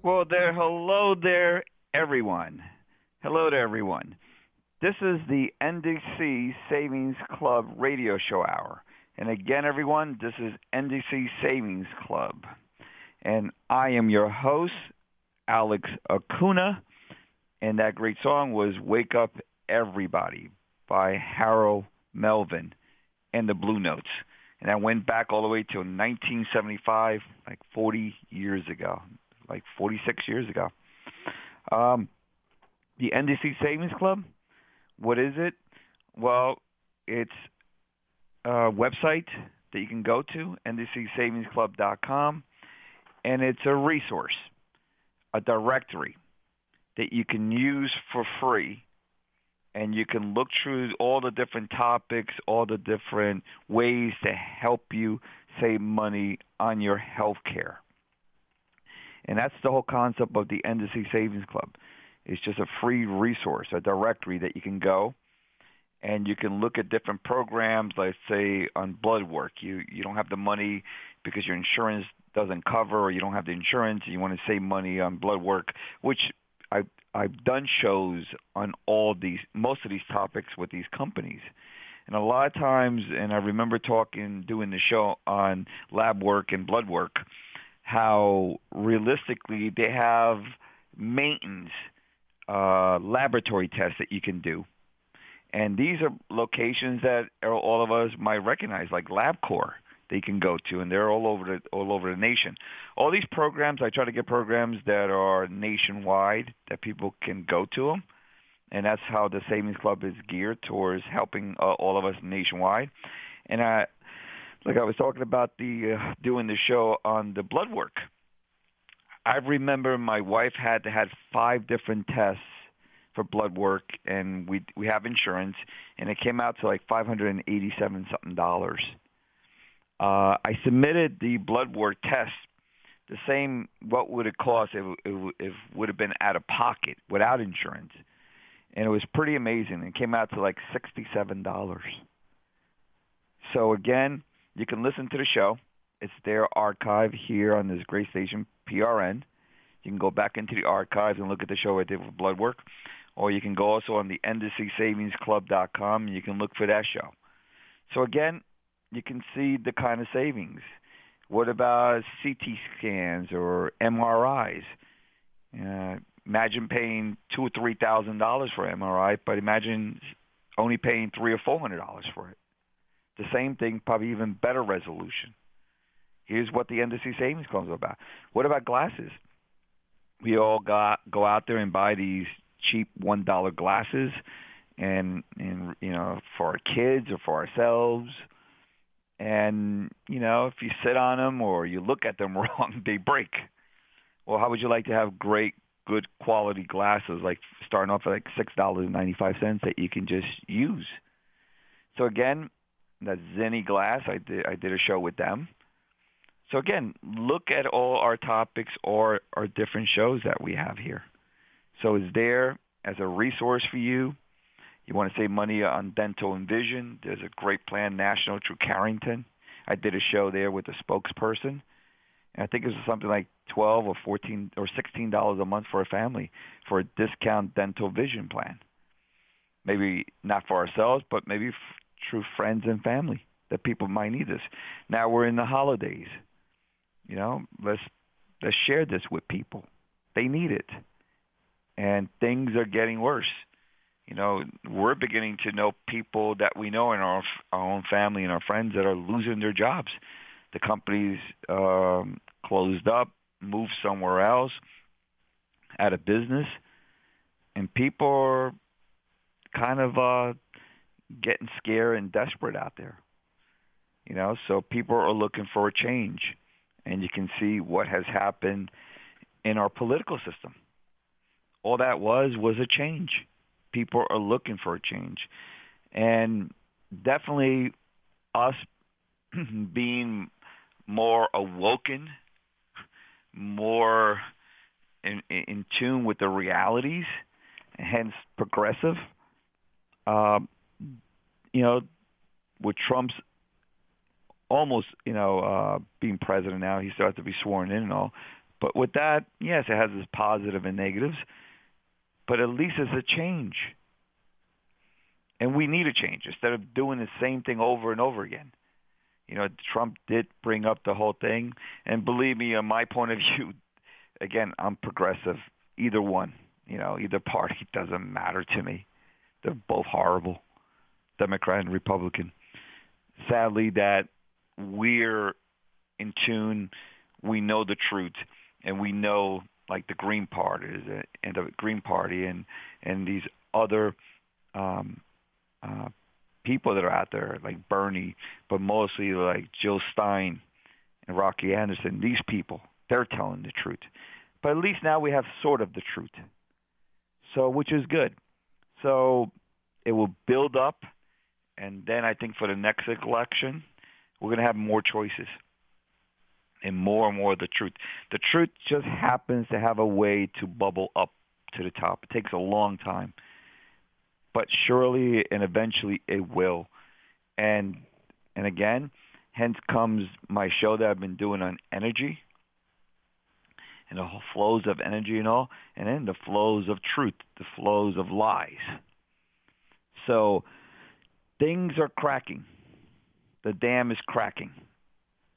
Well, there, hello there, everyone. Hello to everyone. This is the NDC Savings Club radio show hour. And again, everyone, this is NDC Savings Club. And I am your host, Alex Acuna. And that great song was Wake Up Everybody by Harold Melvin and the Blue Notes. And I went back all the way to 1975, like 40 years ago. Like 46 years ago. The NDC Savings Club, what is it? Well, it's a website that you can go to, ndcsavingsclub.com, and it's a resource, a directory that you can use for free, and you can look through all the different topics, all the different ways to help you save money on your health care. And that's the whole concept of the NDC Savings Club. It's just a free resource, a directory that you can go, and you can look at different programs, let's say on blood work. You don't have the money because your insurance doesn't cover, or you don't have the insurance, and you want to save money on blood work, which I've done shows on all these, most of these topics with these companies. And a lot of times, and I remember doing the show on lab work and blood work, how realistically they have maintenance laboratory tests that you can do. And these are locations that all of us might recognize, like LabCorp, that you can go to, and they're all over the nation. All these programs, I try to get programs that are nationwide, that people can go to them, and that's how the Savings Club is geared towards helping all of us nationwide. And like I was talking about doing the show on the blood work. I remember my wife had to have 5 different tests for blood work, and we have insurance, and it came out to like $587-something. I submitted the blood work test, the same what would it cost if would have been out of pocket without insurance, and it was pretty amazing. It came out to like $67. So again, you can listen to the show. It's their archive here on this great station, PRN. You can go back into the archives and look at the show I did with blood work. Or you can go also on the NDCSavingsClub.com, and you can look for that show. So, again, you can see the kind of savings. What about CT scans or MRIs? Imagine paying $2,000 or $3,000 for an MRI, but imagine only paying $300 or $400 for it. The same thing, probably even better resolution. Here's what the NDC Savings Club is about. What about glasses? We all go out there and buy these cheap $1 glasses, and you know, for our kids or for ourselves. And you know, if you sit on them or you look at them wrong, they break. Well, how would you like to have great, good quality glasses, like starting off at like $6.95 that you can just use? So again, that's Zenny Glass. I did a show with them. So again, look at all our topics or our different shows that we have here. So it's there as a resource for you. You want to save money on dental and vision. There's a great plan, National True Carrington. I did a show there with a spokesperson. And I think it was something like $12 or $14 or $16 a month for a family for a discount dental vision plan. maybe not for ourselves, but maybe true friends and family, that people might need this. Now we're in the holidays. You know, let's share this with people. They need it. And things are getting worse. You know, we're beginning to know people that we know in our own family and our friends that are losing their jobs. The companies closed up, moved somewhere else, out of business, and people are kind of getting scared and desperate out there. You know, so people are looking for a change, and you can see what has happened in our political system. All that was a change. People are looking for a change, and definitely us being more awoken, more in tune with the realities, hence progressive. You know, with Trump's almost, you know, being president now, he still has to be sworn in and all. But with that, yes, it has its positive and negatives, but at least it's a change. And we need a change instead of doing the same thing over and over again. You know, Trump did bring up the whole thing. And believe me, on my point of view, again, I'm progressive. Either one, you know, either party doesn't matter to me. They're both horrible, Democrat and Republican. Sadly, that we're in tune. We know the truth, and we know, like, the Green Party and the Green Party and these other people that are out there, like Bernie, but mostly like Jill Stein and Rocky Anderson. These people, they're telling the truth. But at least now we have sort of the truth, so which is good. So it will build up, and then I think for the next election, we're going to have more choices and more of the truth. The truth just happens to have a way to bubble up to the top. It takes a long time, but surely and eventually it will. And again, hence comes my show that I've been doing on energy and the whole flows of energy and all, and then the flows of truth, the flows of lies. So things are cracking. The dam is cracking.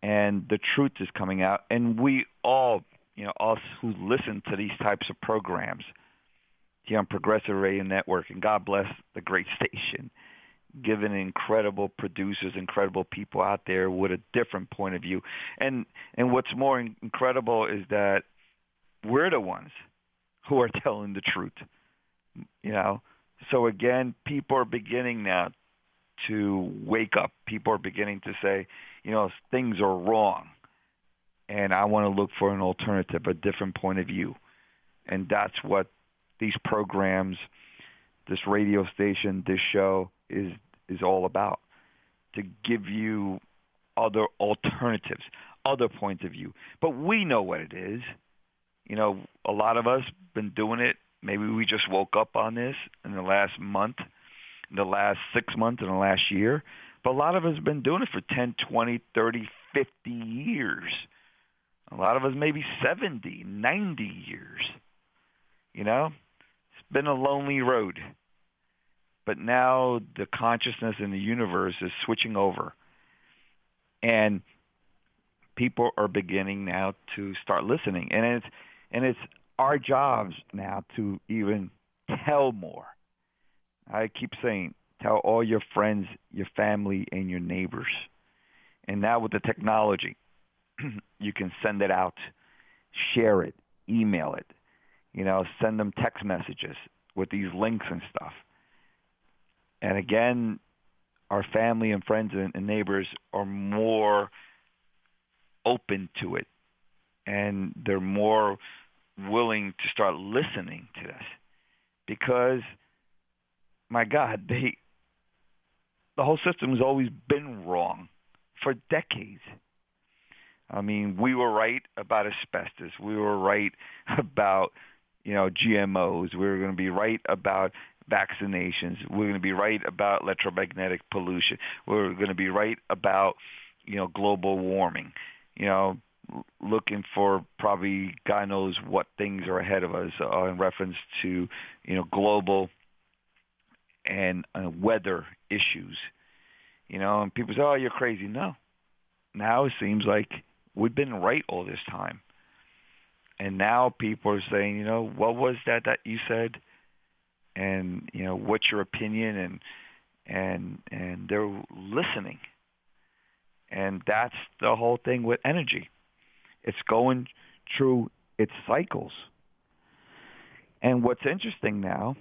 And the truth is coming out. And we all, you know, us who listen to these types of programs here on Progressive Radio Network, and God bless the great station, giving incredible producers, incredible people out there with a different point of view. And what's more incredible is that we're the ones who are telling the truth, you know. So, again, people are beginning now to wake up. People are beginning to say, you know, things are wrong, and I want to look for an alternative, a different point of view. And that's what these programs, this radio station, this show is all about, to give you other alternatives, other points of view. But we know what it is. You know, a lot of us been doing it. Maybe we just woke up on this in the last month, in the last 6 months, in the last year. But a lot of us have been doing it for 10, 20, 30, 50 years. A lot of us maybe 70, 90 years. You know, it's been a lonely road. But now the consciousness in the universe is switching over. And people are beginning now to start listening. And it's our jobs now to even tell more. I keep saying, tell all your friends, your family, and your neighbors. And now with the technology, you can send it out, share it, email it, you know, send them text messages with these links and stuff. And again, our family and friends and neighbors are more open to it, and they're more willing to start listening to this because, my God, the whole system has always been wrong for decades. I mean, we were right about asbestos. We were right about, you know, GMOs. We were going to be right about vaccinations. We were going to be right about electromagnetic pollution. We were going to be right about, you know, global warming, you know, looking for probably God knows what things are ahead of us in reference to, you know, global and weather issues. You know, and people say, oh, you're crazy. No. Now it seems like we've been right all this time. And now people are saying, you know, what was that you said? And, you know, what's your opinion? And they're listening. And that's the whole thing with energy. It's going through its cycles. And what's interesting now,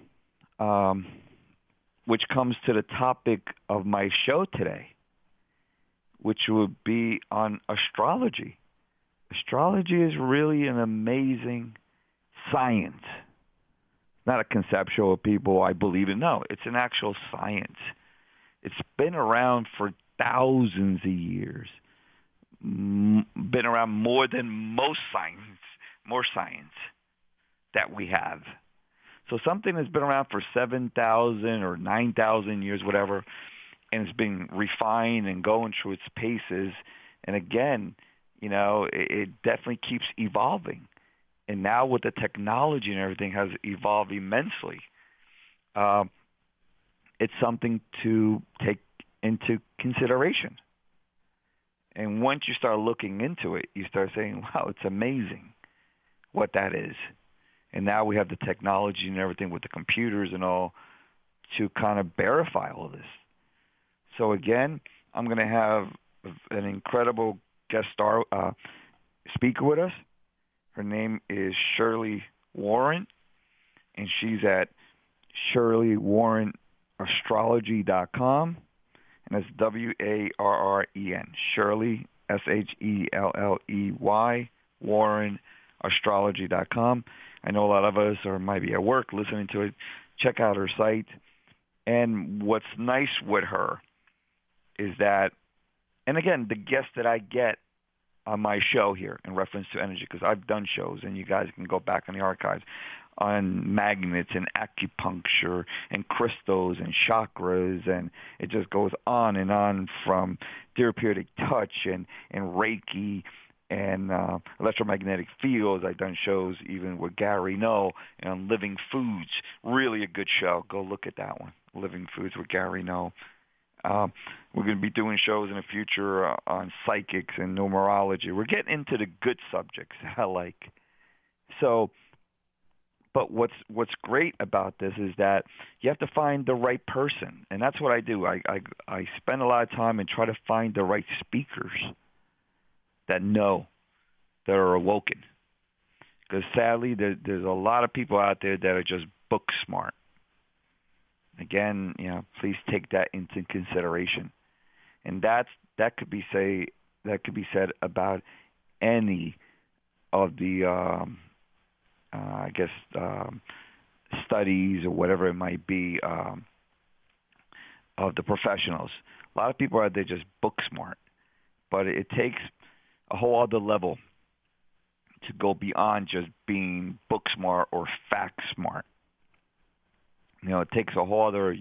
which comes to the topic of my show today, which will be on astrology. Astrology is really an amazing science. It's not a conceptual of people, I believe it. No, it's an actual science. It's been around for thousands of years, been around more than more science that we have. So something that's been around for 7,000 or 9,000 years, whatever, and it's been refined and going through its paces. And again, you know, it definitely keeps evolving. And now with the technology and everything has evolved immensely. It's something to take into consideration. And once you start looking into it, you start saying, wow, it's amazing what that is. And now we have the technology and everything with the computers and all to kind of verify all this. So again, I'm going to have an incredible guest star speaker with us. Her name is Shirley Warren, and she's at ShirleyWarrenAstrology.com, and that's W-A-R-R-E-N, Shirley, S-H-E-L-L-E-Y, WarrenAstrology.com. I know a lot of us are might be at work listening to it. Check out her site. And what's nice with her is that, and again, the guests that I get on my show here in reference to energy, because I've done shows, and you guys can go back in the archives, on magnets and acupuncture and crystals and chakras, and it just goes on and on from therapeutic touch and Reiki and electromagnetic fields. I've done shows even with Gary Null and Living Foods. Really a good show. Go look at that one, Living Foods with Gary Null. We're going to be doing shows in the future on psychics and numerology. We're getting into the good subjects that I like. So, but what's great about this is that you have to find the right person, and that's what I do. I spend a lot of time and try to find the right speakers that know, that are awoken. Because sadly, there's a lot of people out there that are just book smart. Again, you know, please take that into consideration, and that could be said about any of the studies or whatever it might be of the professionals. A lot of people are out there just book smart, but it takes a whole other level to go beyond just being book smart or fact smart. You know, it takes a whole other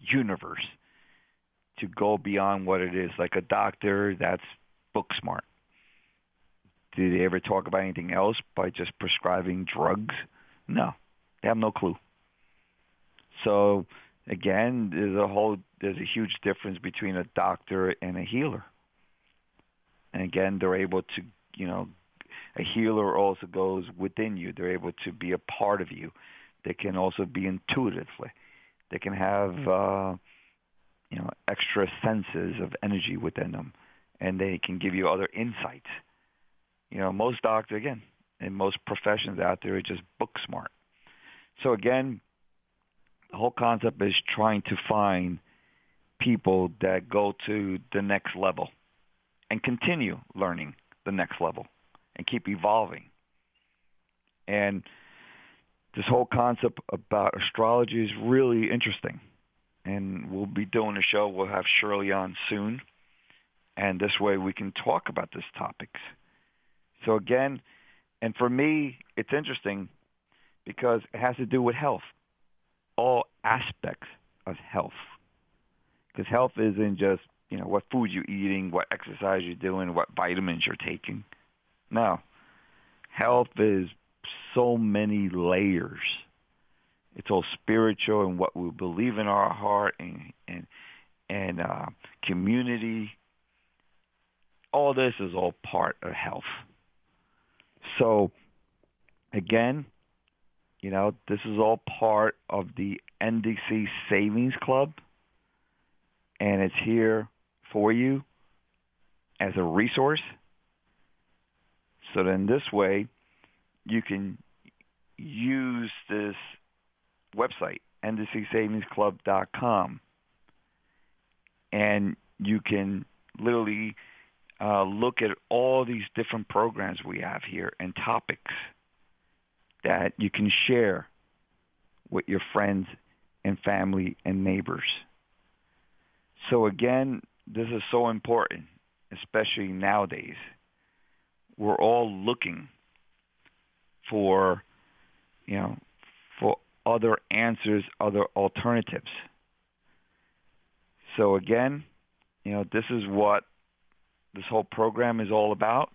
universe to go beyond what it is. Like a doctor, that's book smart. Do they ever talk about anything else by just prescribing drugs? No, they have no clue. So again, there's a huge difference between a doctor and a healer. And again, they're able to, you know, a healer also goes within you. They're able to be a part of you. They can also be intuitively. They can have, extra senses of energy within them, and they can give you other insights. You know, most doctors, again, and most professions out there are just book smart. So again, the whole concept is trying to find people that go to the next level and continue learning the next level and keep evolving. And this whole concept about astrology is really interesting, and we'll be doing a show. We'll have Shirley on soon, and this way we can talk about these topics. So again, and for me, it's interesting because it has to do with health, all aspects of health, because health isn't just, you know, what food you're eating, what exercise you're doing, what vitamins you're taking. No, health is so many layers. It's all spiritual and what we believe in our heart and community. All this is all part of health. So, again, you know, this is all part of the NDC Savings Club, and it's here for you as a resource. So then this way, you can use this website, ndcsavingsclub.com, and you can literally look at all these different programs we have here and topics that you can share with your friends and family and neighbors. So again, this is so important, especially nowadays. We're all looking for, you know, for other answers, other alternatives. So again, you know, this is what this whole program is all about,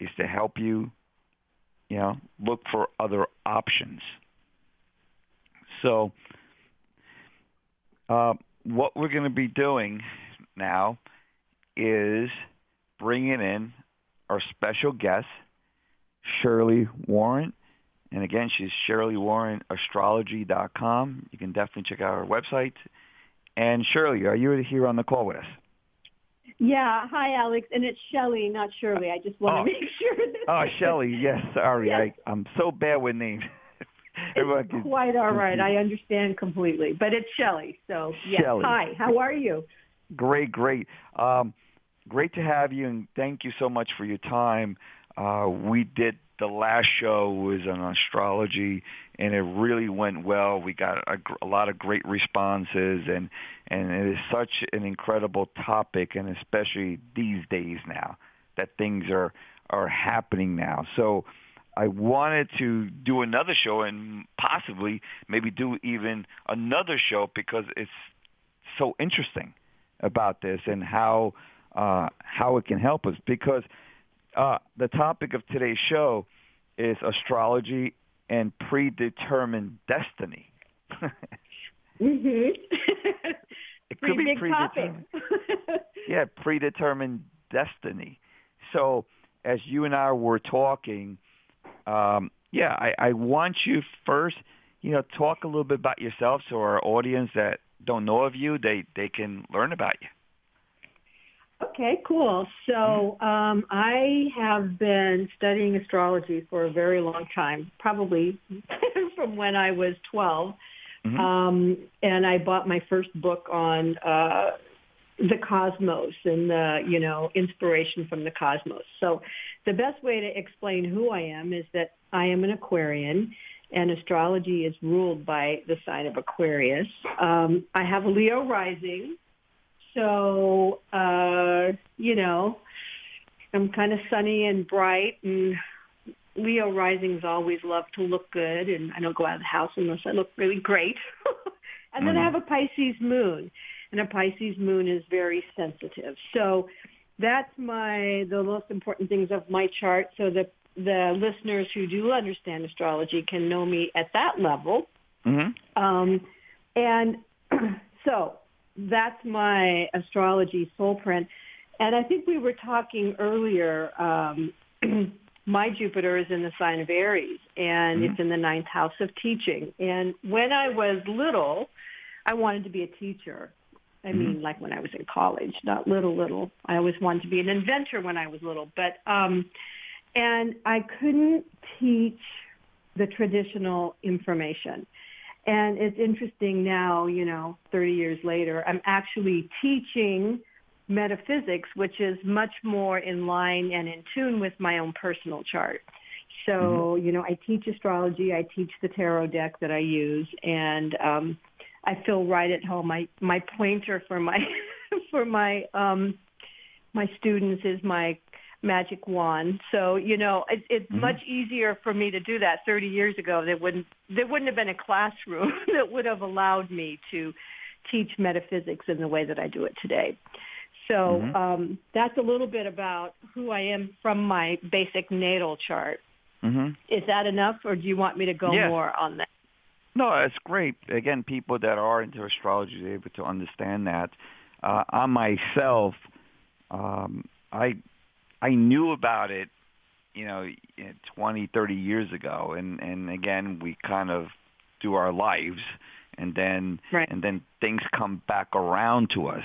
is to help you, you know, look for other options. So what we're going to be doing now is bringing in our special guest, Shirley Warren. And again, she's ShirleyWarrenAstrology.com. You can definitely check out her website. And Shirley, are you here on the call with us? Yeah. Hi, Alex. And it's Shelley, not Shirley. I just want to make sure. Oh, Shelley. Yes. Sorry. Yes. I'm so bad with names. It's quite all right. I understand completely. But it's Shelley. So, yes. Shelley. Hi. How are you? Great. Great to have you, and thank you so much for your time. We did the last show was on astrology, and it really went well. We got a lot of great responses, and it is such an incredible topic, and especially these days now that things are happening now. So I wanted to do another show and possibly maybe do even another show because it's so interesting about this and how it can help us, because the topic of today's show is astrology and predetermined destiny. It could be predetermined. Yeah, predetermined destiny. So as you and I were talking, I want you first, you know, talk a little bit about yourself so our audience that don't know of you, they can learn about you. Okay, cool. So I have been studying astrology for a very long time, probably from when I was 12. Mm-hmm. And I bought my first book on the cosmos and the, you know, inspiration from the cosmos. So the best way to explain who I am is that I am an Aquarian, and astrology is ruled by the sign of Aquarius. I have a Leo rising. So, you know, I'm kind of sunny and bright, and Leo risings always love to look good, and I don't go out of the house unless I look really great. And then I have a Pisces moon, and a Pisces moon is very sensitive. So that's the most important things of my chart, so that the listeners who do understand astrology can know me at that level. Mm-hmm. And so that's my astrology soul print. And I think we were talking earlier, my Jupiter is in the sign of Aries, and it's in the ninth house of teaching. And when I was little, I wanted to be a teacher. I mean, like when I was in college, not little. I always wanted to be an inventor when I was little. But and I couldn't teach the traditional information. And it's interesting now, you know, 30 years later, I'm actually teaching metaphysics, which is much more in line and in tune with my own personal chart. So, you know, I teach astrology. I teach the tarot deck that I use, and I feel right at home. My pointer for my my students is my magic wand. So, you know, it's much easier for me to do that. 30 years ago, there wouldn't have been a classroom that would have allowed me to teach metaphysics in the way that I do it today. So that's a little bit about who I am from my basic natal chart. Is that enough, or do you want me to go more on that? No, it's great. Again, people that are into astrology are able to understand that. On myself, I knew about it, 20, 30 years ago. And again, we kind of do our lives, and then right. and then things come back around to us.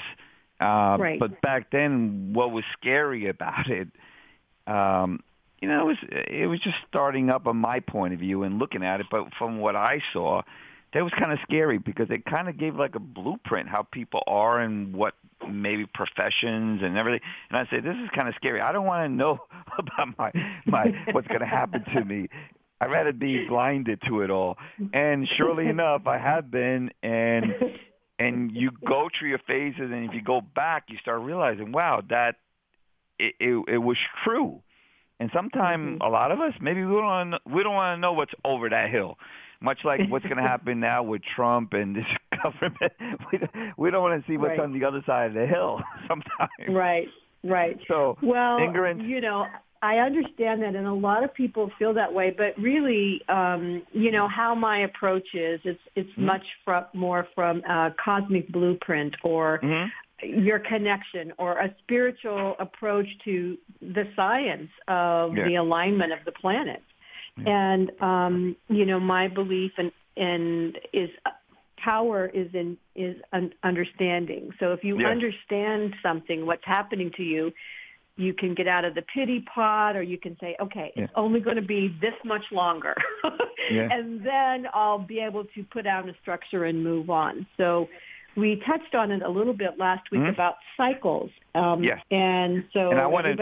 Right. But back then, what was scary about it, it was just starting up on my point of view and looking at it. But from what I saw, that was kind of scary because it kind of gave like a blueprint how people are and what maybe professions and everything. And I said, this is kind of scary. I don't want to know about my what's going to happen to me. I'd rather be blinded to it all. And surely enough, I have been. And you go through your phases, and if you go back, you start realizing, wow, that it was true. And sometimes a lot of us, maybe we don't want to know what's over that hill, much like what's going to happen now with Trump and this government. We don't want to see what's right. on the other side of the hill sometimes. Right, right. So, well, ignorance. I understand that, and a lot of people feel that way. But really, how my approach is, it's mm-hmm. much more from a cosmic blueprint or mm-hmm. your connection or a spiritual approach to the science of yeah. the alignment of the planets. Yeah. And, my belief is power is understanding. So if you yeah. understand something, what's happening to you, you can get out of the pity pot, or you can say, okay, it's yeah. only going to be this much longer. yeah. And then I'll be able to put down a structure and move on. So we touched on it a little bit last week mm-hmm. about cycles. Yes. And so and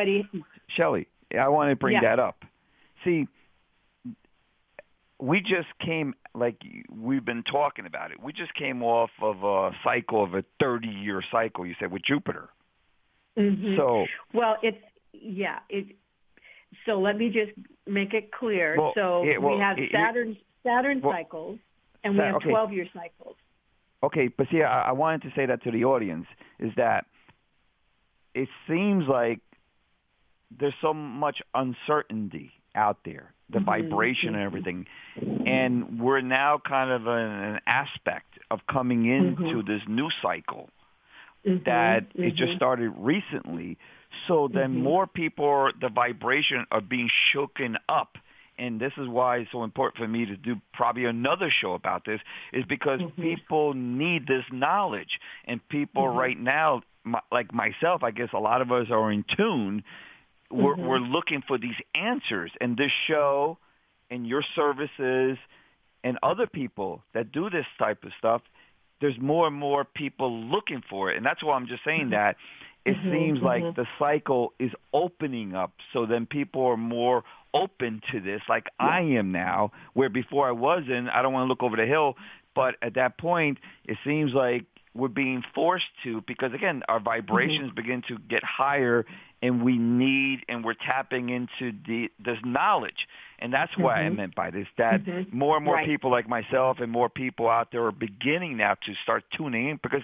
Shelley, I want to bring yeah. that up. See, we just came, like we've been talking about it, we just came off of a cycle of a 30-year cycle, you said, with Jupiter. Mm-hmm. So so let me just make it clear. Well, we have Saturn cycles, and we have 12-year cycles. Okay, but see, I wanted to say that to the audience is that it seems like there's so much uncertainty out there, the mm-hmm. vibration mm-hmm. and everything, and we're now kind of an aspect of coming into mm-hmm. this new cycle. Mm-hmm, that mm-hmm. it just started recently. So then mm-hmm. more people, the vibration are being shaken up. And this is why it's so important for me to do probably another show about this is because mm-hmm. people need this knowledge. And people mm-hmm. right now, like myself, I guess a lot of us are in tune. We're, mm-hmm. we're looking for these answers. And this show and your services and other people that do this type of stuff, there's more and more people looking for it. And that's why I'm just saying that it mm-hmm, seems mm-hmm. like the cycle is opening up. So then people are more open to this, like yeah. I am now, where before I wasn't. I don't want to look over the hill. But at that point, it seems like we're being forced to, because, again, our vibrations mm-hmm. begin to get higher, and we need and we're tapping into this knowledge. And that's what mm-hmm. I meant by this, that mm-hmm. more and more right. people like myself and more people out there are beginning now to start tuning in because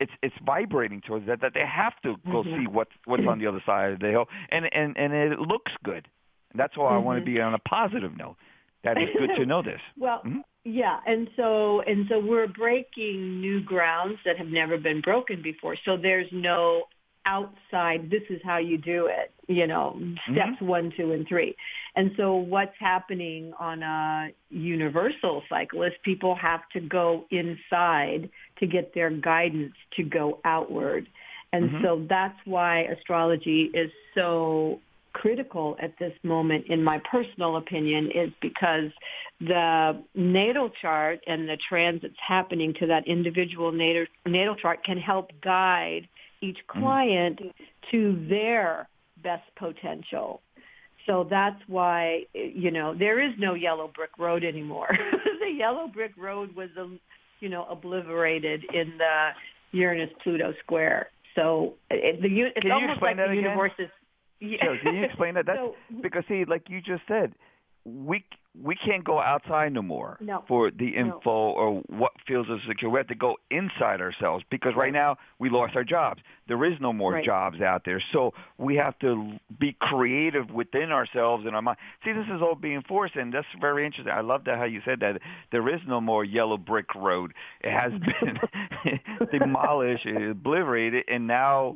it's vibrating towards that they have to go mm-hmm. see what's on the other side of the hill. And it looks good. And that's why mm-hmm. I want to be on a positive note. That is good to know this. Well, mm-hmm. yeah, and so we're breaking new grounds that have never been broken before. So there's no outside, this is how you do it, steps mm-hmm. 1, 2, and 3. And so what's happening on a universal cycle is people have to go inside to get their guidance to go outward. And mm-hmm. so that's why astrology is so critical at this moment, in my personal opinion, is because the natal chart and the transits happening to that individual natal chart can help guide each client mm-hmm. to their best potential. So that's why, there is no yellow brick road anymore. The yellow brick road was, obliterated in the Uranus-Pluto square. So it's almost like the universe is... Yeah. Joe, can you explain that? That's, because, see, like you just said, we we can't go outside no more for the info or what feels as secure. We have to go inside ourselves because right now we lost our jobs. There is no more jobs out there. So we have to be creative within ourselves and our mind. See, this is all being forced, and that's very interesting. I love that how you said that. There is no more yellow brick road. It has been demolished, obliterated, and now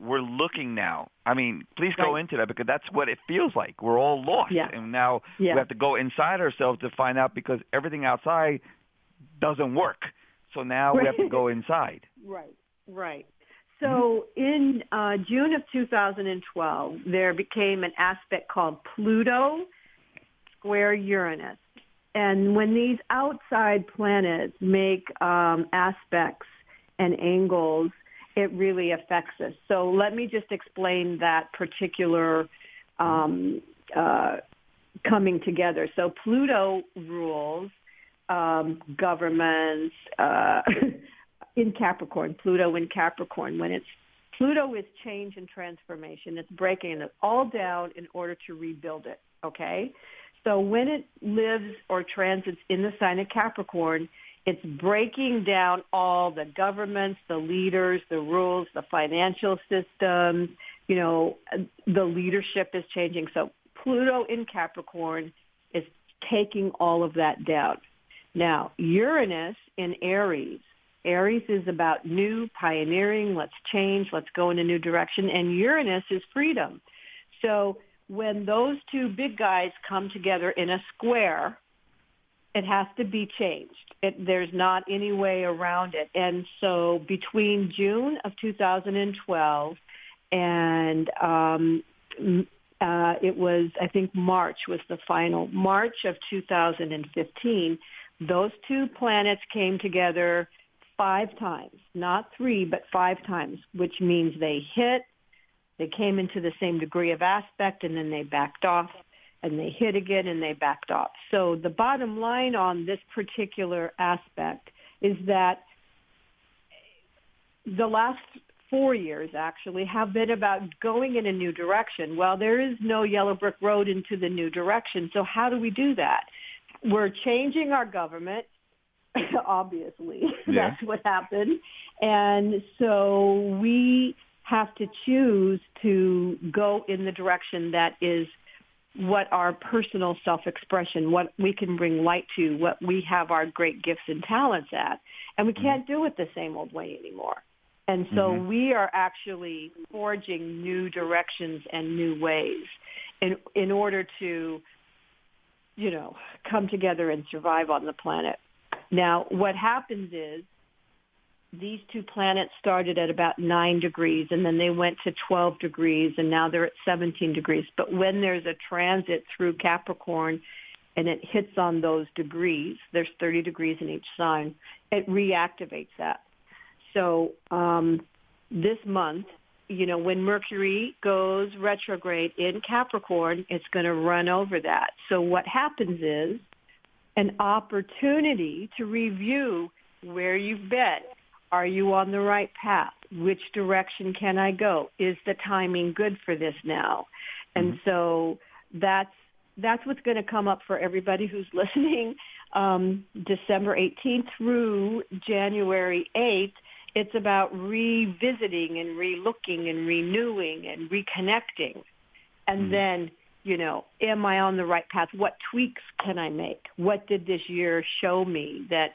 we're looking now. I mean, please go into that because that's what it feels like. We're all lost. Yeah. And now we have to go inside ourselves to find out because everything outside doesn't work. So now we have to go inside. Right. So in June of 2012, there became an aspect called Pluto square Uranus. And when these outside planets make aspects and angles, it really affects us. So let me just explain that particular coming together. So Pluto rules governments in Capricorn, Pluto in Capricorn. When it's Pluto is change and transformation. It's breaking it all down in order to rebuild it, okay? So when it lives or transits in the sign of Capricorn, it's breaking down all the governments, the leaders, the rules, the financial systems. You know, the leadership is changing. So Pluto in Capricorn is taking all of that down. Now, Uranus in Aries. Aries is about new, pioneering, let's change, let's go in a new direction. And Uranus is freedom. So when those two big guys come together in a square, it has to be changed. There's not any way around it. And so between June of 2012 and it was, I think, March of 2015, those two planets came together 5 times, not 3, but 5 times, which means they hit, they came into the same degree of aspect, and then they backed off. And they hit again and they backed off. So the bottom line on this particular aspect is that the last 4 years actually have been about going in a new direction. Well, there is no yellow brick road into the new direction. So how do we do that? We're changing our government, obviously. Yeah. That's what happened. And so we have to choose to go in the direction that is what our personal self-expression, what we can bring light to, what we have our great gifts and talents at. And we can't do it the same old way anymore. And so we are actually forging new directions and new ways in order to, you know, come together and survive on the planet. Now, what happens is these two planets started at about 9 degrees, and then they went to 12 degrees, and now they're at 17 degrees. But when there's a transit through Capricorn and it hits on those degrees, there's 30 degrees in each sign, it reactivates that. So this month, you know, when Mercury goes retrograde in Capricorn, it's going to run over that. So what happens is an opportunity to review where you've been. Are you on the right path? Which direction can I go? Is the timing good for this now? And so that's what's going to come up for everybody who's listening. December 18th through January 8th, it's about revisiting and relooking and renewing and reconnecting. And then, you know, am I on the right path? What tweaks can I make? What did this year show me that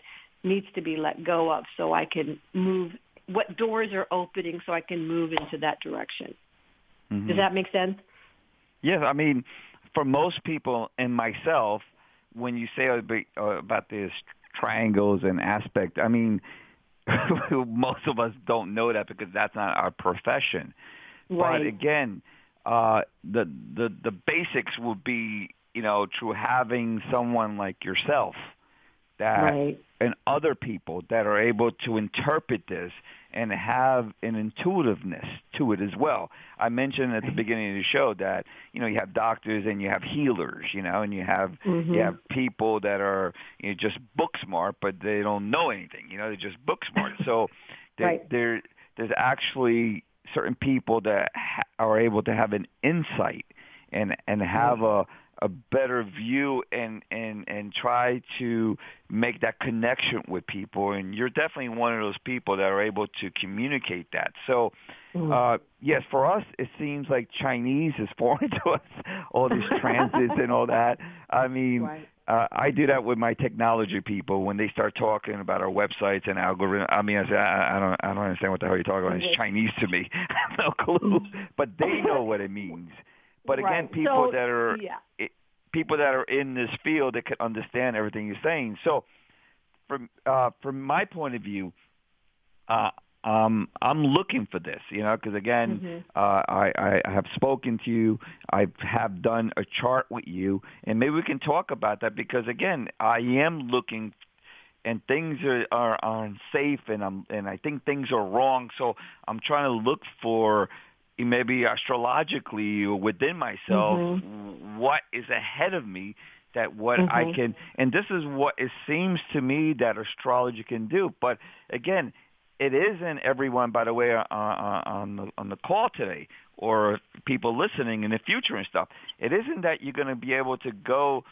needs to be let go of so I can move, what doors are opening so I can move into that direction. Does that make sense? Yes. I mean, for most people and myself, when you say about these triangles and aspect, I mean, most of us don't know that because that's not our profession. Right. But again, the basics would be, you know, through having someone like yourself that and other people that are able to interpret this and have an intuitiveness to it as well. I mentioned at the beginning of the show that, you know, you have doctors and you have healers, you know, and you have people that are, you know, just book smart, but they don't know anything, you know, they're just book smart. So there's actually certain people that are able to have an insight and have a better view and try to make that connection with people. And you're definitely one of those people that are able to communicate that. So, yes, for us, it seems like Chinese is foreign to us, all these transits and all that. I mean, right. I do that with my technology people when they start talking about our websites and algorithms. I mean, I say, I don't understand what the hell you're talking about. It's Chinese to me. I have no clue. But they know what it means. But again, right. people that are people that are in this field that can understand everything you're saying. So, from my point of view, I'm looking for this, you know, because again, I have spoken to you, I have done a chart with you, and maybe we can talk about that because again, I am looking, and things are unsafe, and I think things are wrong, so I'm trying to look for. Maybe astrologically or within myself, what is ahead of me that what I can, and this is what it seems to me that astrology can do. But again, it isn't everyone, by the way, on the call today or people listening in the future and stuff. It isn't that you're going to be able to go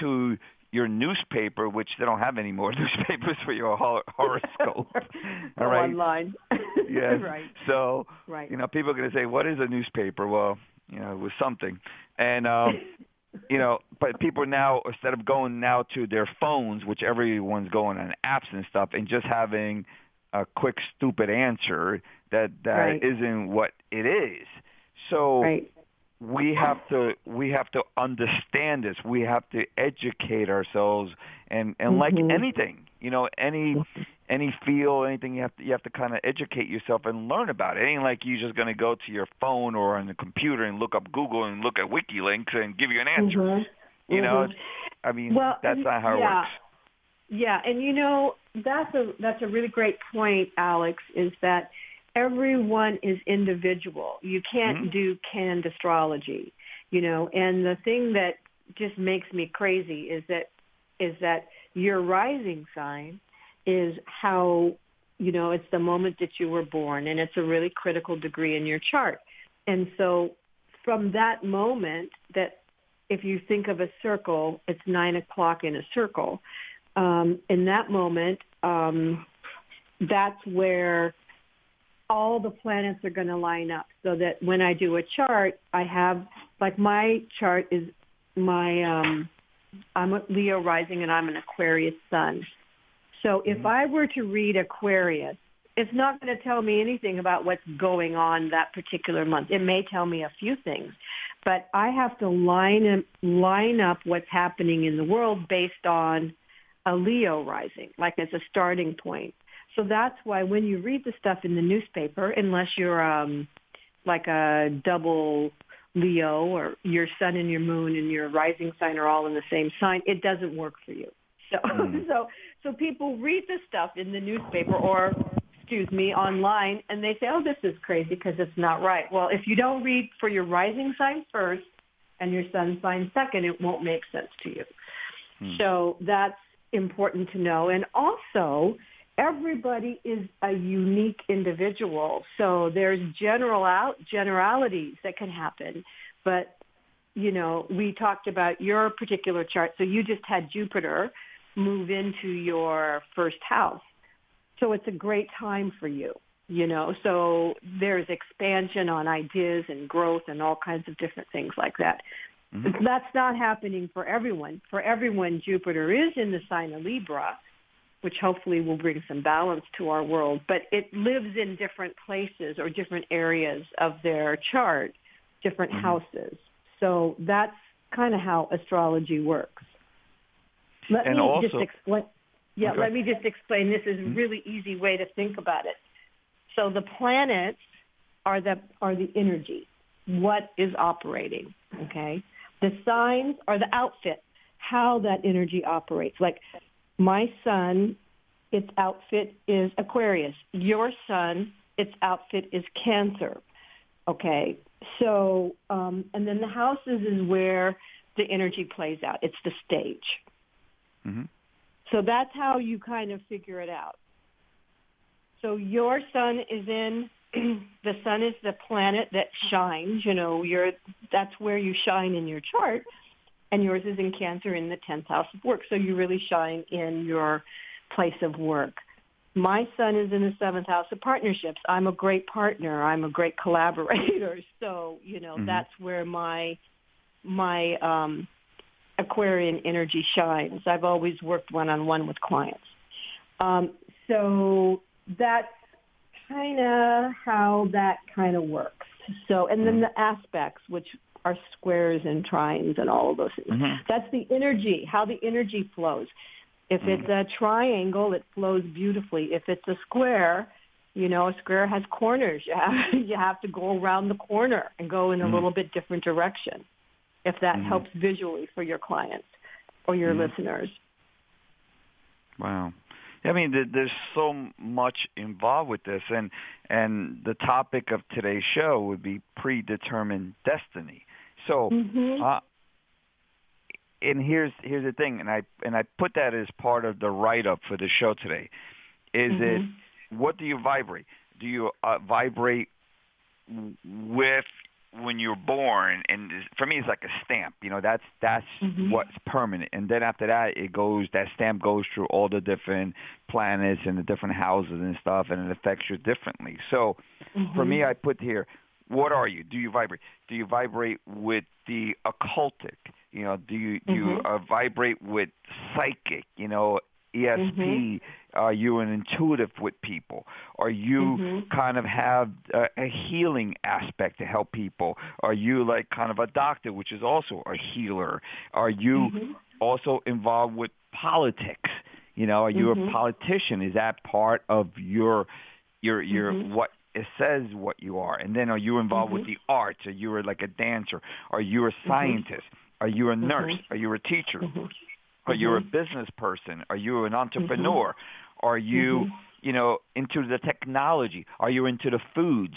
to your newspaper, which they don't have any more newspapers for your horoscope. All right? Online. Yes. Right. So, you know, people are going to say, what is a newspaper? Well, you know, it was something. And, you know, but people now, instead of going now to their phones, which everyone's going on apps and stuff, and just having a quick, stupid answer that isn't what it is. So we have to understand this. We have to educate ourselves, and like anything, you know, any field, anything, you have to kind of educate yourself and learn about it. It ain't like you're just going to go to your phone or on the computer and look up Google and look at WikiLinks and give you an answer. You know, I mean, well, that's not how it works. Yeah, and you know, that's a really great point, Alex, is that everyone is individual. You can't do canned astrology, you know. And the thing that just makes me crazy is that your rising sign is how, you know, it's the moment that you were born, and it's a really critical degree in your chart. And so from that moment, that if you think of a circle, it's 9 o'clock in a circle. In that moment, that's where all the planets are going to line up, so that when I do a chart, I have, like, my chart is my, I'm a Leo rising and I'm an Aquarius sun. So if I were to read Aquarius, it's not going to tell me anything about what's going on that particular month. It may tell me a few things, but I have to line up what's happening in the world based on a Leo rising, like as a starting point. So that's why when you read the stuff in the newspaper, unless you're like a double Leo, or your sun and your moon and your rising sign are all in the same sign, it doesn't work for you. So so people read the stuff in the newspaper or online, and they say, oh, this is crazy because it's not right. Well, if you don't read for your rising sign first and your sun sign second, it won't make sense to you. So that's important to know. And also, everybody is a unique individual, so there's generalities that can happen. But, you know, we talked about your particular chart, so you just had Jupiter move into your first house. So it's a great time for you, you know. So there's expansion on ideas and growth and all kinds of different things like that. That's not happening for everyone. For everyone, Jupiter is in the sign of Libra, which hopefully will bring some balance to our world, but it lives in different places or different areas of their chart, different houses. So that's kind of how astrology works. Let me just explain. This is a really easy way to think about it. So the planets are the energy, what is operating, okay? The signs are the outfit, how that energy operates. Like, my sun, its outfit is Aquarius. Your sun, its outfit is Cancer. Okay, so, and then the houses is where the energy plays out. It's the stage. So that's how you kind of figure it out. So your sun is in, the sun is the planet that shines, you know, that's where you shine in your chart. and yours is in Cancer in the 10th house of work. So you really shine in your place of work. My son is in the 7th house of partnerships. I'm a great partner. I'm a great collaborator. So, you know, that's where my Aquarian energy shines. I've always worked one-on-one with clients. So that's kind of how that kind of works. So, and then the aspects, which are squares and trines and all of those things. That's the energy, how the energy flows. If it's a triangle, it flows beautifully. If it's a square, you know, a square has corners. You have to go around the corner and go in a little bit different direction, if that helps visually for your clients or your listeners. Wow. I mean, there's so much involved with this, and the topic of today's show would be predetermined destiny. So, and here's the thing, and I put that as part of the write-up for the show today. Is it, what do you vibrate? Do you vibrate with when you're born? And for me, it's like a stamp. You know, that's what's permanent. And then after that, it goes. That stamp goes through all the different planets and the different houses and stuff, and it affects you differently. So, for me, I put here: what are you? Do you vibrate? Do you vibrate with the occultic? You know, do you vibrate with psychic? You know, ESP. Are you an intuitive with people? Are you kind of have a healing aspect to help people? Are you like kind of a doctor, which is also a healer? Are you also involved with politics? You know, are you a politician? Is that part of your what it says what you are? And then are you involved with the arts? Are you like a dancer? Are you a scientist? Are you a nurse? Are you a teacher? Are you a business person? Are you an entrepreneur? Are you, you know, into the technology? Are you into the foods,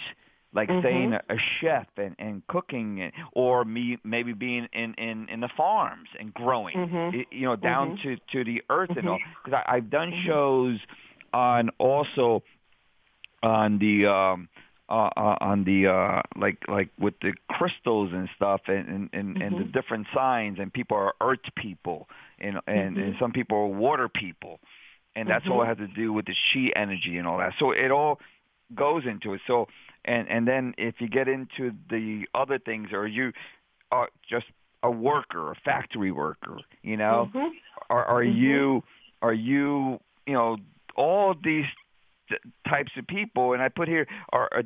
like saying a chef and cooking, or maybe being in the farms and growing, you know, down to the earth and all? Because I've done shows on also on the like with the crystals and stuff and the different signs, and people are earth people and some people are water people, and that's all it has to do with the chi energy and all that. So it all goes into it. So and then if you get into the other things, or you are just a worker, a factory worker, you know, are you all these types of people. And I put here, are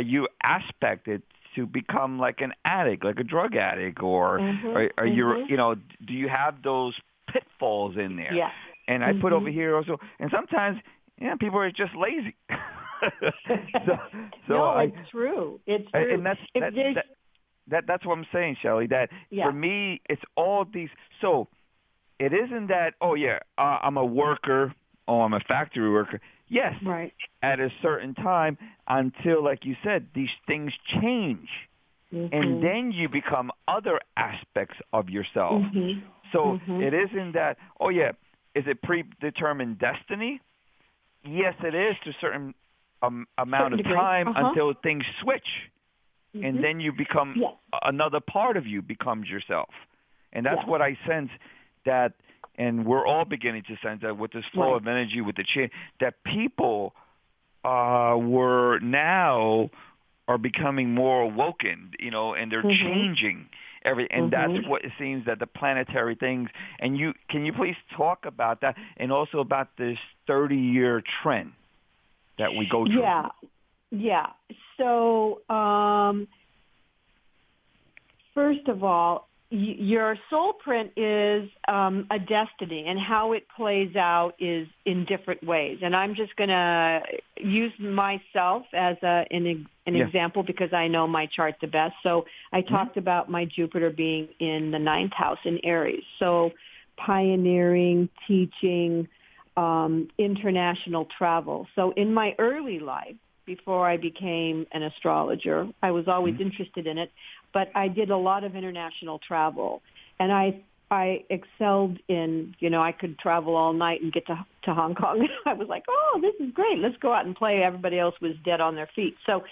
you aspected to become like an addict, like a drug addict, or are you, you know, do you have those pitfalls in there? Yeah. And I put over here also, and sometimes, you know, people are just lazy. It's true. It's true. And that's what I'm saying, Shelley, that for me, it's all these. So it isn't that, I'm a worker, I'm a factory worker. Yes, right. At a certain time, until, like you said, these things change. And then you become other aspects of yourself. So it isn't that, is it predetermined destiny? Yes, it is to a certain amount of time until things switch. And then you become another part of you becomes yourself. And that's what I sense that. And we're all beginning to sense that with this flow of energy, with the change, that people are becoming more awoken, you know, and they're changing everything. And that's what it seems that the planetary things. And can you please talk about that, and also about this 30-year trend that we go through? Yeah. So first of all, your soul print is a destiny, and how it plays out is in different ways. And I'm just going to use myself as an example, because I know my chart the best. So I talked about my Jupiter being in the 9th house in Aries. So pioneering, teaching, international travel. So in my early life, before I became an astrologer, I was always interested in it, but I did a lot of international travel, and I excelled in, you know, I could travel all night and get to Hong Kong. I was like, oh, this is great. Let's go out and play. Everybody else was dead on their feet. So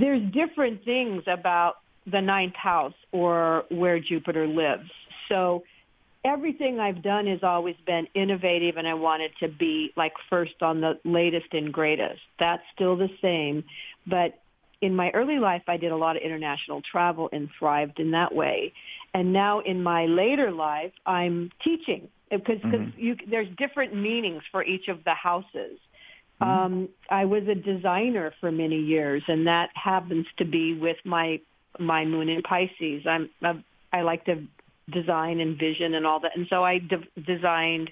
there's different things about the 9th house, or where Jupiter lives. So everything I've done has always been innovative, and I wanted to be like first on the latest and greatest. That's still the same. But in my early life, I did a lot of international travel and thrived in that way. And now in my later life, I'm teaching because there's different meanings for each of the houses. I was a designer for many years, and that happens to be with my moon in Pisces. I like to design and vision and all that, and so I designed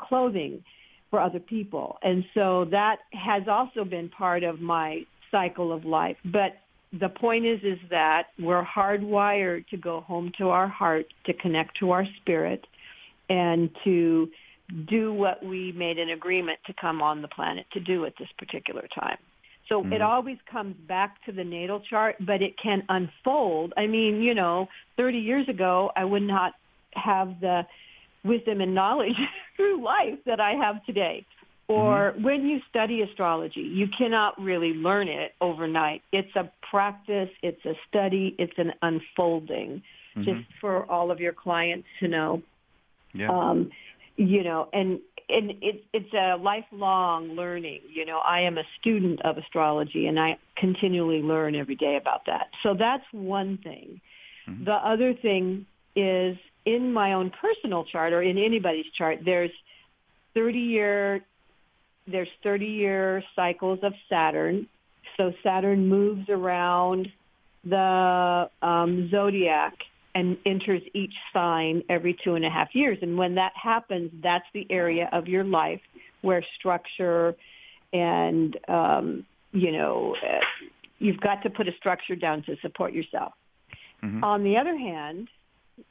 clothing for other people, and so that has also been part of my cycle of life. But the point is that we're hardwired to go home to our heart, to connect to our spirit, and to do what we made an agreement to come on the planet to do at this particular time. So it always comes back to the natal chart, but it can unfold. I mean, 30 years ago, I would not have the wisdom and knowledge through life that I have today. Or when you study astrology, you cannot really learn it overnight. It's a practice. It's a study. It's an unfolding, just for all of your clients to know. Yeah. And it's a lifelong learning. I am a student of astrology, and I continually learn every day about that. So that's one thing. The other thing is, in my own personal chart or in anybody's chart, there's 30-year cycles of Saturn. So Saturn moves around the zodiac and enters each sign every 2.5 years. And when that happens, that's the area of your life where structure and, you've got to put a structure down to support yourself. On the other hand,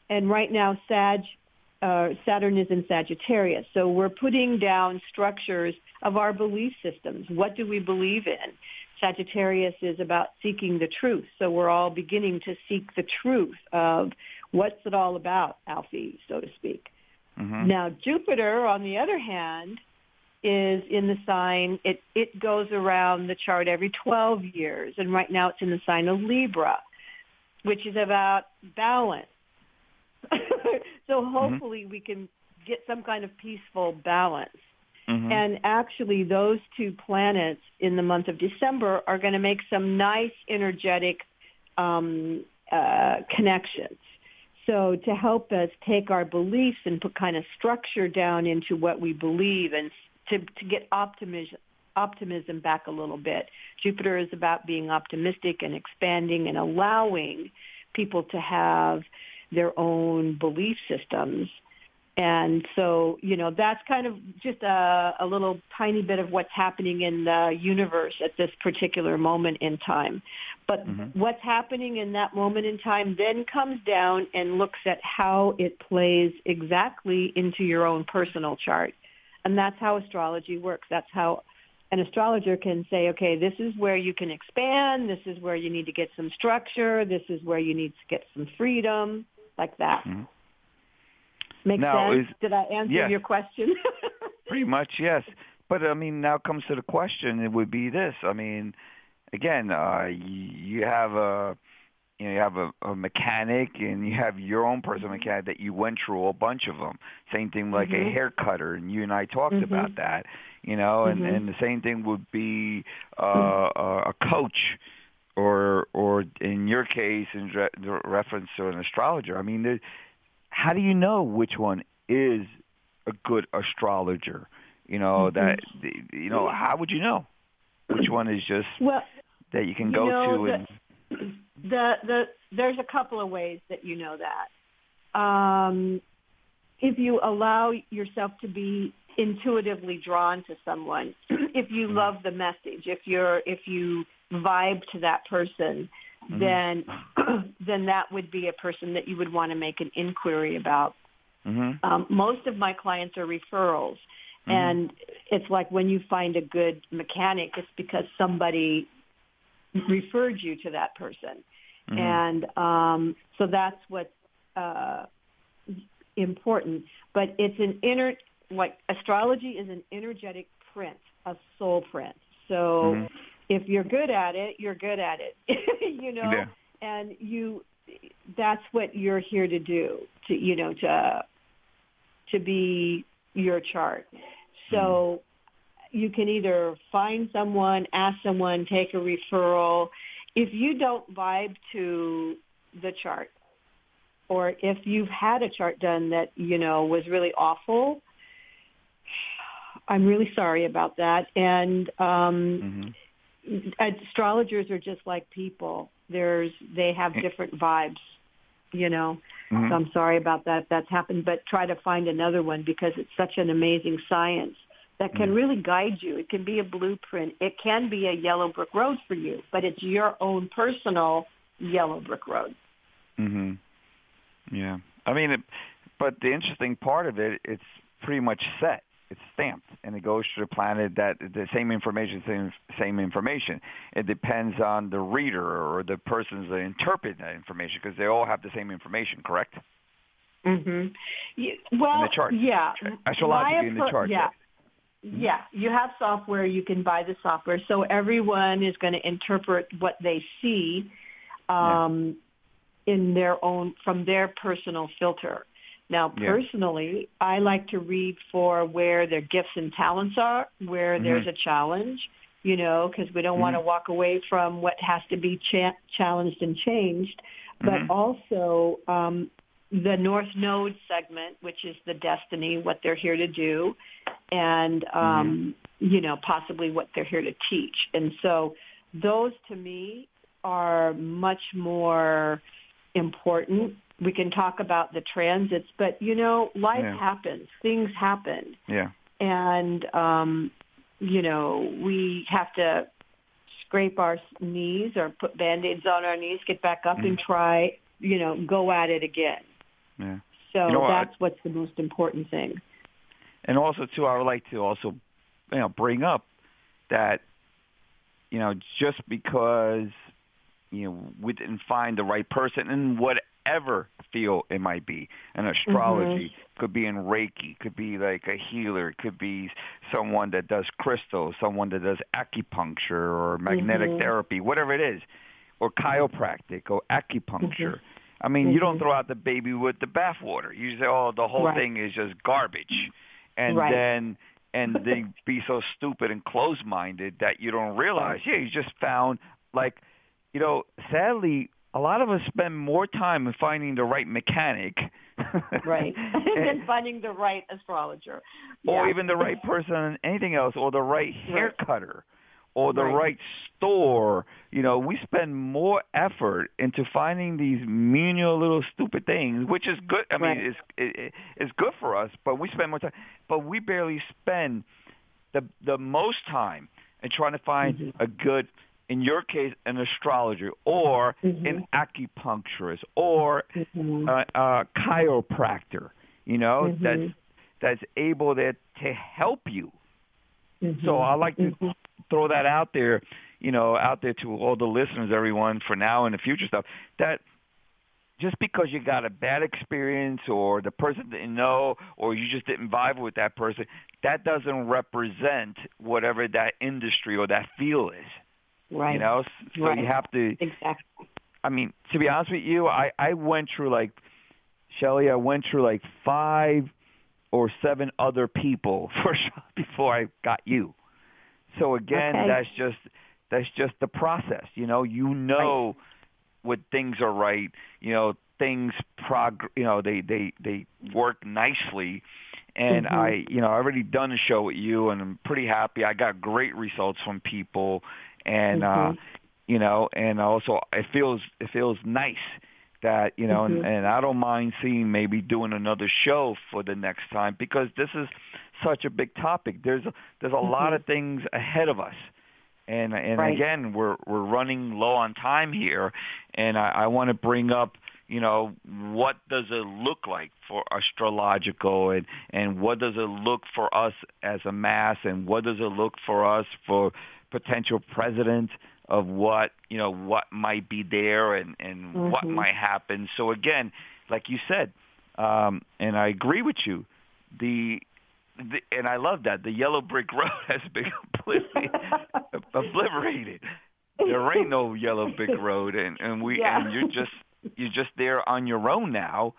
and right now Saturn is in Sagittarius, so we're putting down structures of our belief systems. What do we believe in? Sagittarius is about seeking the truth. So we're all beginning to seek the truth of what's it all about, Alfie, so to speak. Now, Jupiter, on the other hand, is in the sign. It goes around the chart every 12 years. And right now it's in the sign of Libra, which is about balance. So hopefully we can get some kind of peaceful balance. And actually, those two planets in the month of December are going to make some nice, energetic connections. So to help us take our beliefs and put kind of structure down into what we believe and to get optimism back a little bit. Jupiter is about being optimistic and expanding and allowing people to have their own belief systems. And so, that's kind of just a little tiny bit of what's happening in the universe at this particular moment in time. But what's happening in that moment in time then comes down and looks at how it plays exactly into your own personal chart. And that's how astrology works. That's how an astrologer can say, okay, this is where you can expand. This is where you need to get some structure. This is where you need to get some freedom, like that. Make sense? Did I answer your question? Pretty much, yes. But, now comes to the question, it would be this. You have a mechanic, and you have your own personal mechanic that you went through a bunch of them. Same thing like a haircutter, and you and I talked about that. And the same thing would be a coach. Or in your case, in reference to an astrologer. How do you know which one is a good astrologer? How would you know which one is just that you can go to? There's a couple of ways that you know that. If you allow yourself to be intuitively drawn to someone, if you love the message, if you vibe to that person, then that would be a person that you would want to make an inquiry about. Most of my clients are referrals, and it's like when you find a good mechanic, it's because somebody referred you to that person. And so that's what's important. But it's astrology is an energetic print, a soul print. So if you're good at it, you're good at it. And that's what you're here to do. to be your chart. So you can either find someone, ask someone, take a referral. If you don't vibe to the chart, or if you've had a chart done that, you know, was really awful, I'm really sorry about that. And astrologers are just like people. They have different vibes, you know. So I'm sorry about that if that's happened, but try to find another one because it's such an amazing science that can really guide you. It can be a blueprint. It can be a yellow brick road for you, but it's your own personal yellow brick road. Yeah. I mean, but the interesting part of it, it's pretty much set. It's stamped, and it goes to the planet that the same information. It depends on the reader or the persons that interpret that information because they all have the same information, correct? Well, in the chart. Astrologically in the chart. Yeah, you have software. You can buy the software. So everyone is going to interpret what they see in their own, from their personal filter. Now, personally, I like to read for where their gifts and talents are, where there's a challenge, you know, because we don't want to walk away from what has to be challenged and changed. But also the North Node segment, which is the destiny, what they're here to do, and, you know, possibly what they're here to teach. And so those, to me, are much more important. We can talk about the transits, but, you know, life happens. Things happen. And, you know, we have to scrape our knees or put Band-Aids on our knees, get back up and try, you know, go at it again. So you know, that's what's the most important thing. And also, too, I would like to also, you know, bring up that, you know, just because, you know, we didn't find the right person and whatever field it might be, an astrology, could be in Reiki, could be like a healer, could be someone that does crystals, someone that does acupuncture or magnetic therapy, whatever it is, or chiropractic or acupuncture. I mean, you don't throw out the baby with the bathwater. You say, oh, the whole thing is just garbage. And then they be so stupid and closed-minded that you don't realize, you just found, like, you know, sadly, a lot of us spend more time finding the right mechanic. Than finding the right astrologer. Or even the right person on anything else, or the right hair cutter, or the right store. You know, we spend more effort into finding these menial little stupid things, which is good. I mean, it's good for us, but we spend more time. But we barely spend the most time in trying to find a good, in your case, an astrologer or an acupuncturist or a chiropractor, you know, that's able to help you. So I like to throw that out there, you know, out there to all the listeners, everyone, for now and the future stuff, that just because you got a bad experience or the person didn't know or you just didn't vibe with that person, that doesn't represent whatever that industry or that field is. You know, so you have to. I mean, to be honest with you, I went through like, Shelley, I went through like 5 or 7 other people before I got you. So again, that's just the process. You know what things are right. You know things You know they work nicely. And I already done a show with you, and I'm pretty happy. I got great results from people. And, you know, and also it feels nice that, you know, and I don't mind seeing maybe doing another show for the next time because this is such a big topic. There's a lot of things ahead of us. And again, we're running low on time here. And I want to bring up, you know, what does it look like for astrological and what does it look for us as a mass and what does it look for us for potential president of what, you know, what might be there and what might happen. So again, like you said, and I agree with you, and I love that the yellow brick road has been completely obliterated. There ain't no yellow brick road, and you're just there on your own now,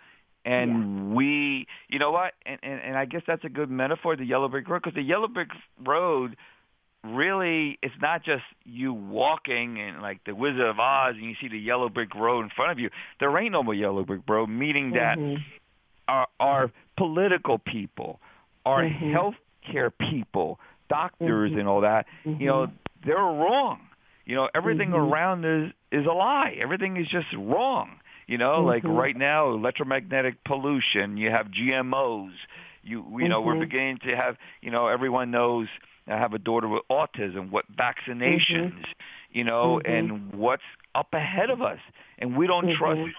And we, you know what, and I guess that's a good metaphor, the yellow brick road, because the yellow brick road really, it's not just you walking and like the Wizard of Oz and you see the yellow brick road in front of you. There ain't no more yellow brick road, meaning that our political people, our healthcare people, doctors and all that, you know, they're wrong. You know, everything around is a lie. Everything is just wrong. You know, like right now, electromagnetic pollution, you have GMOs. You know, we're beginning to have, you know, everyone knows, I have a daughter with autism, what vaccinations, you know, and what's up ahead of us. And we don't trust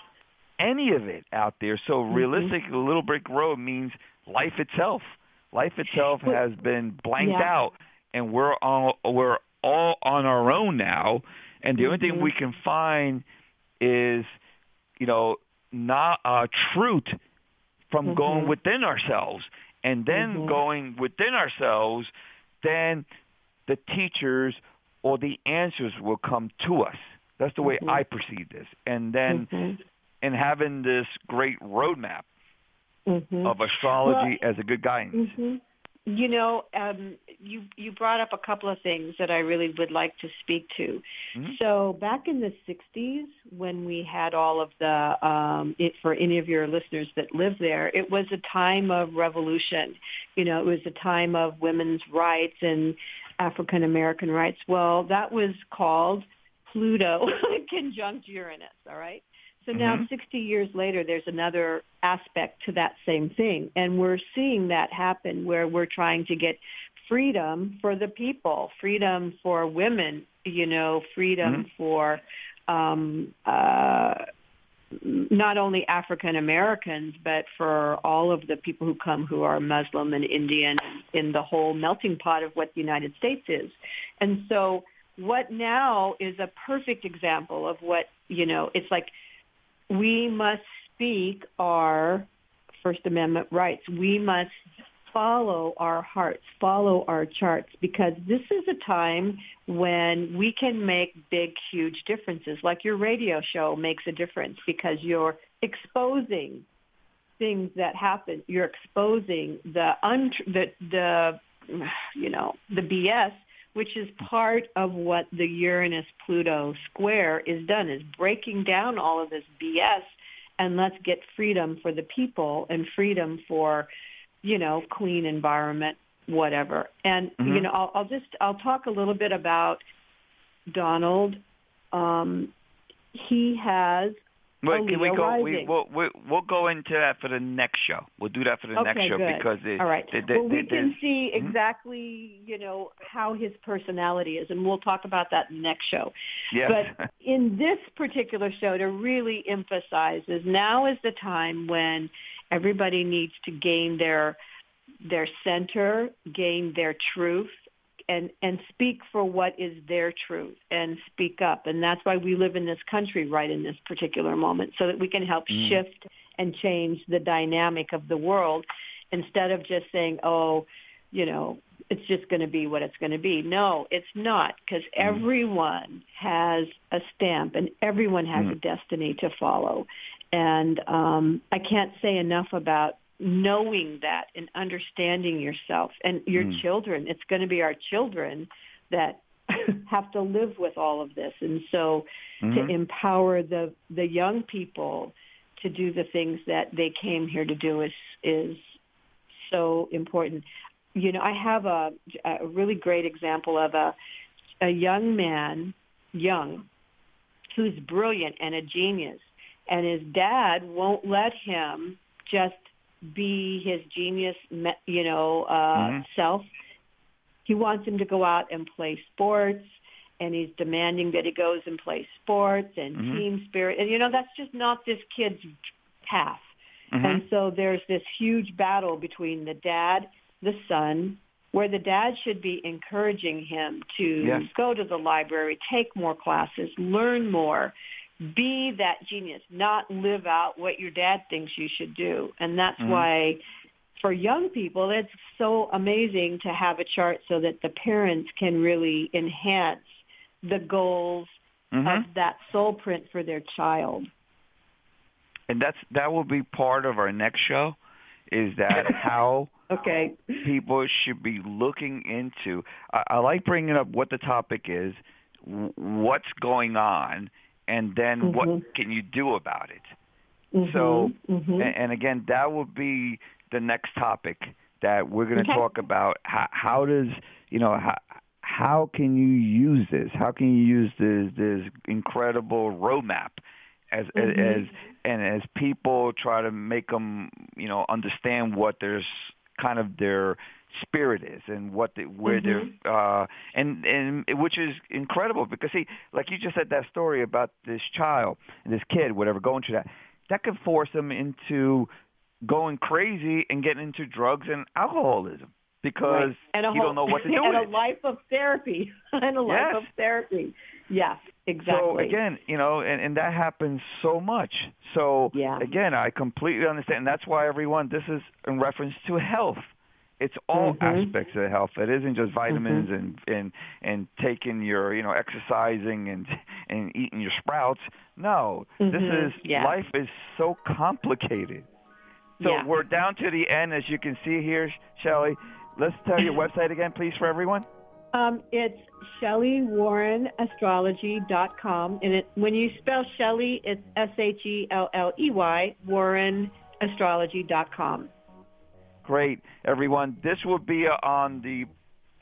any of it out there. So realistically, the little brick road means life itself. Life itself has been blanked out, and we're all on our own now. And the only thing we can find is, you know, not truth from going within ourselves, and then going within ourselves, then the teachers or the answers will come to us. That's the way I perceive this. And then, and having this great roadmap of astrology as a good guidance. You know, you brought up a couple of things that I really would like to speak to. So back in the 60s, when we had all of the, for any of your listeners that live there, it was a time of revolution. You know, it was a time of women's rights and African-American rights. Well, that was called Pluto conjunct Uranus, all right? So now 60 years later, there's another aspect to that same thing. And we're seeing that happen where we're trying to get freedom for the people, freedom for women, you know, freedom for not only African Americans, but for all of the people who come who are Muslim and Indian in the whole melting pot of what the United States is. And so what now is a perfect example of what, you know, it's like, we must speak our First Amendment rights. We must follow our hearts, follow our charts, because this is a time when we can make big, huge differences. Like your radio show makes a difference because you're exposing things that happen. You're exposing the you know, the BS, which is part of what the Uranus-Pluto square is done, is breaking down all of this BS, and let's get freedom for the people and freedom for, you know, clean environment, whatever. And, you know, I'll talk a little bit about Donald. He has we'll go into that for the next show. We'll do that for the next show because we can see exactly, you know, how his personality is, and we'll talk about that in the next show. Yes. But in this particular show, to really emphasize is now is the time when everybody needs to gain their center, gain their truth, and speak for what is their truth and speak up. And that's why we live in this country right in this particular moment, so that we can help shift and change the dynamic of the world instead of just saying, oh, you know, it's just going to be what it's going to be. No, it's not, because everyone has a stamp and everyone has a destiny to follow. And I can't say enough about knowing that and understanding yourself and your children. It's going to be our children that have to live with all of this. And so to empower the young people to do the things that they came here to do is so important. You know, I have a really great example of a young man, who's brilliant and a genius, and his dad won't let him just be his genius, you know, self. He wants him to go out and play sports, and he's demanding that he goes and play sports and team spirit. And, you know, that's just not this kid's path. And so there's this huge battle between the dad, the son, where the dad should be encouraging him to go to the library, take more classes, learn more, be that genius, not live out what your dad thinks you should do. And that's why for young people, it's so amazing to have a chart so that the parents can really enhance the goals of that soul print for their child. And that will be part of our next show, is that how people should be looking into. I like bringing up what the topic is, what's going on, and then what can you do about it. And again, that will be the next topic that we're going to talk about. How does, you know, how can you use this? How can you use this incredible roadmap as people try to make them, you know, understand what their kind of their spirit is and what and which is incredible, because see, like you just said, that story about this child and this kid, whatever, going through that could force them into going crazy and getting into drugs and alcoholism, because you don't know what to do with it. And a life of therapy. Yes, exactly. So, again, you know, and that happens so much. So, again, I completely understand. And that's why, everyone, this is in reference to health. It's all aspects of health. It isn't just vitamins and taking your, you know, exercising and eating your sprouts. No, this is life is so complicated. So we're down to the end, as you can see here, Shelley. Let's tell your website again, please, for everyone. It's ShelleyWarrenAstrology.com. And when you spell Shelley, it's S-H-E-L-L-E-Y, WarrenAstrology.com. Great, everyone. This will be on the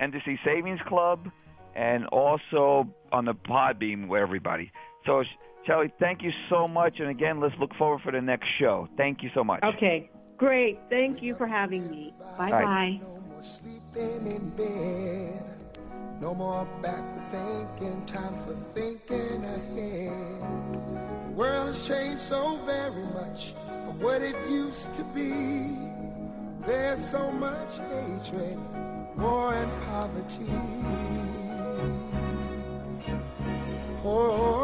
NDC Savings Club and also on the Podbeam with everybody. So, Shelley, thank you so much. And again, let's look forward for the next show. Thank you so much. Okay, great. Thank you for having me. Bye-bye. Right. No more sleeping in bed. No more back to thinking. Time for thinking ahead. The world has changed so very much from what it used to be. There's so much hatred, war, and poverty. Oh.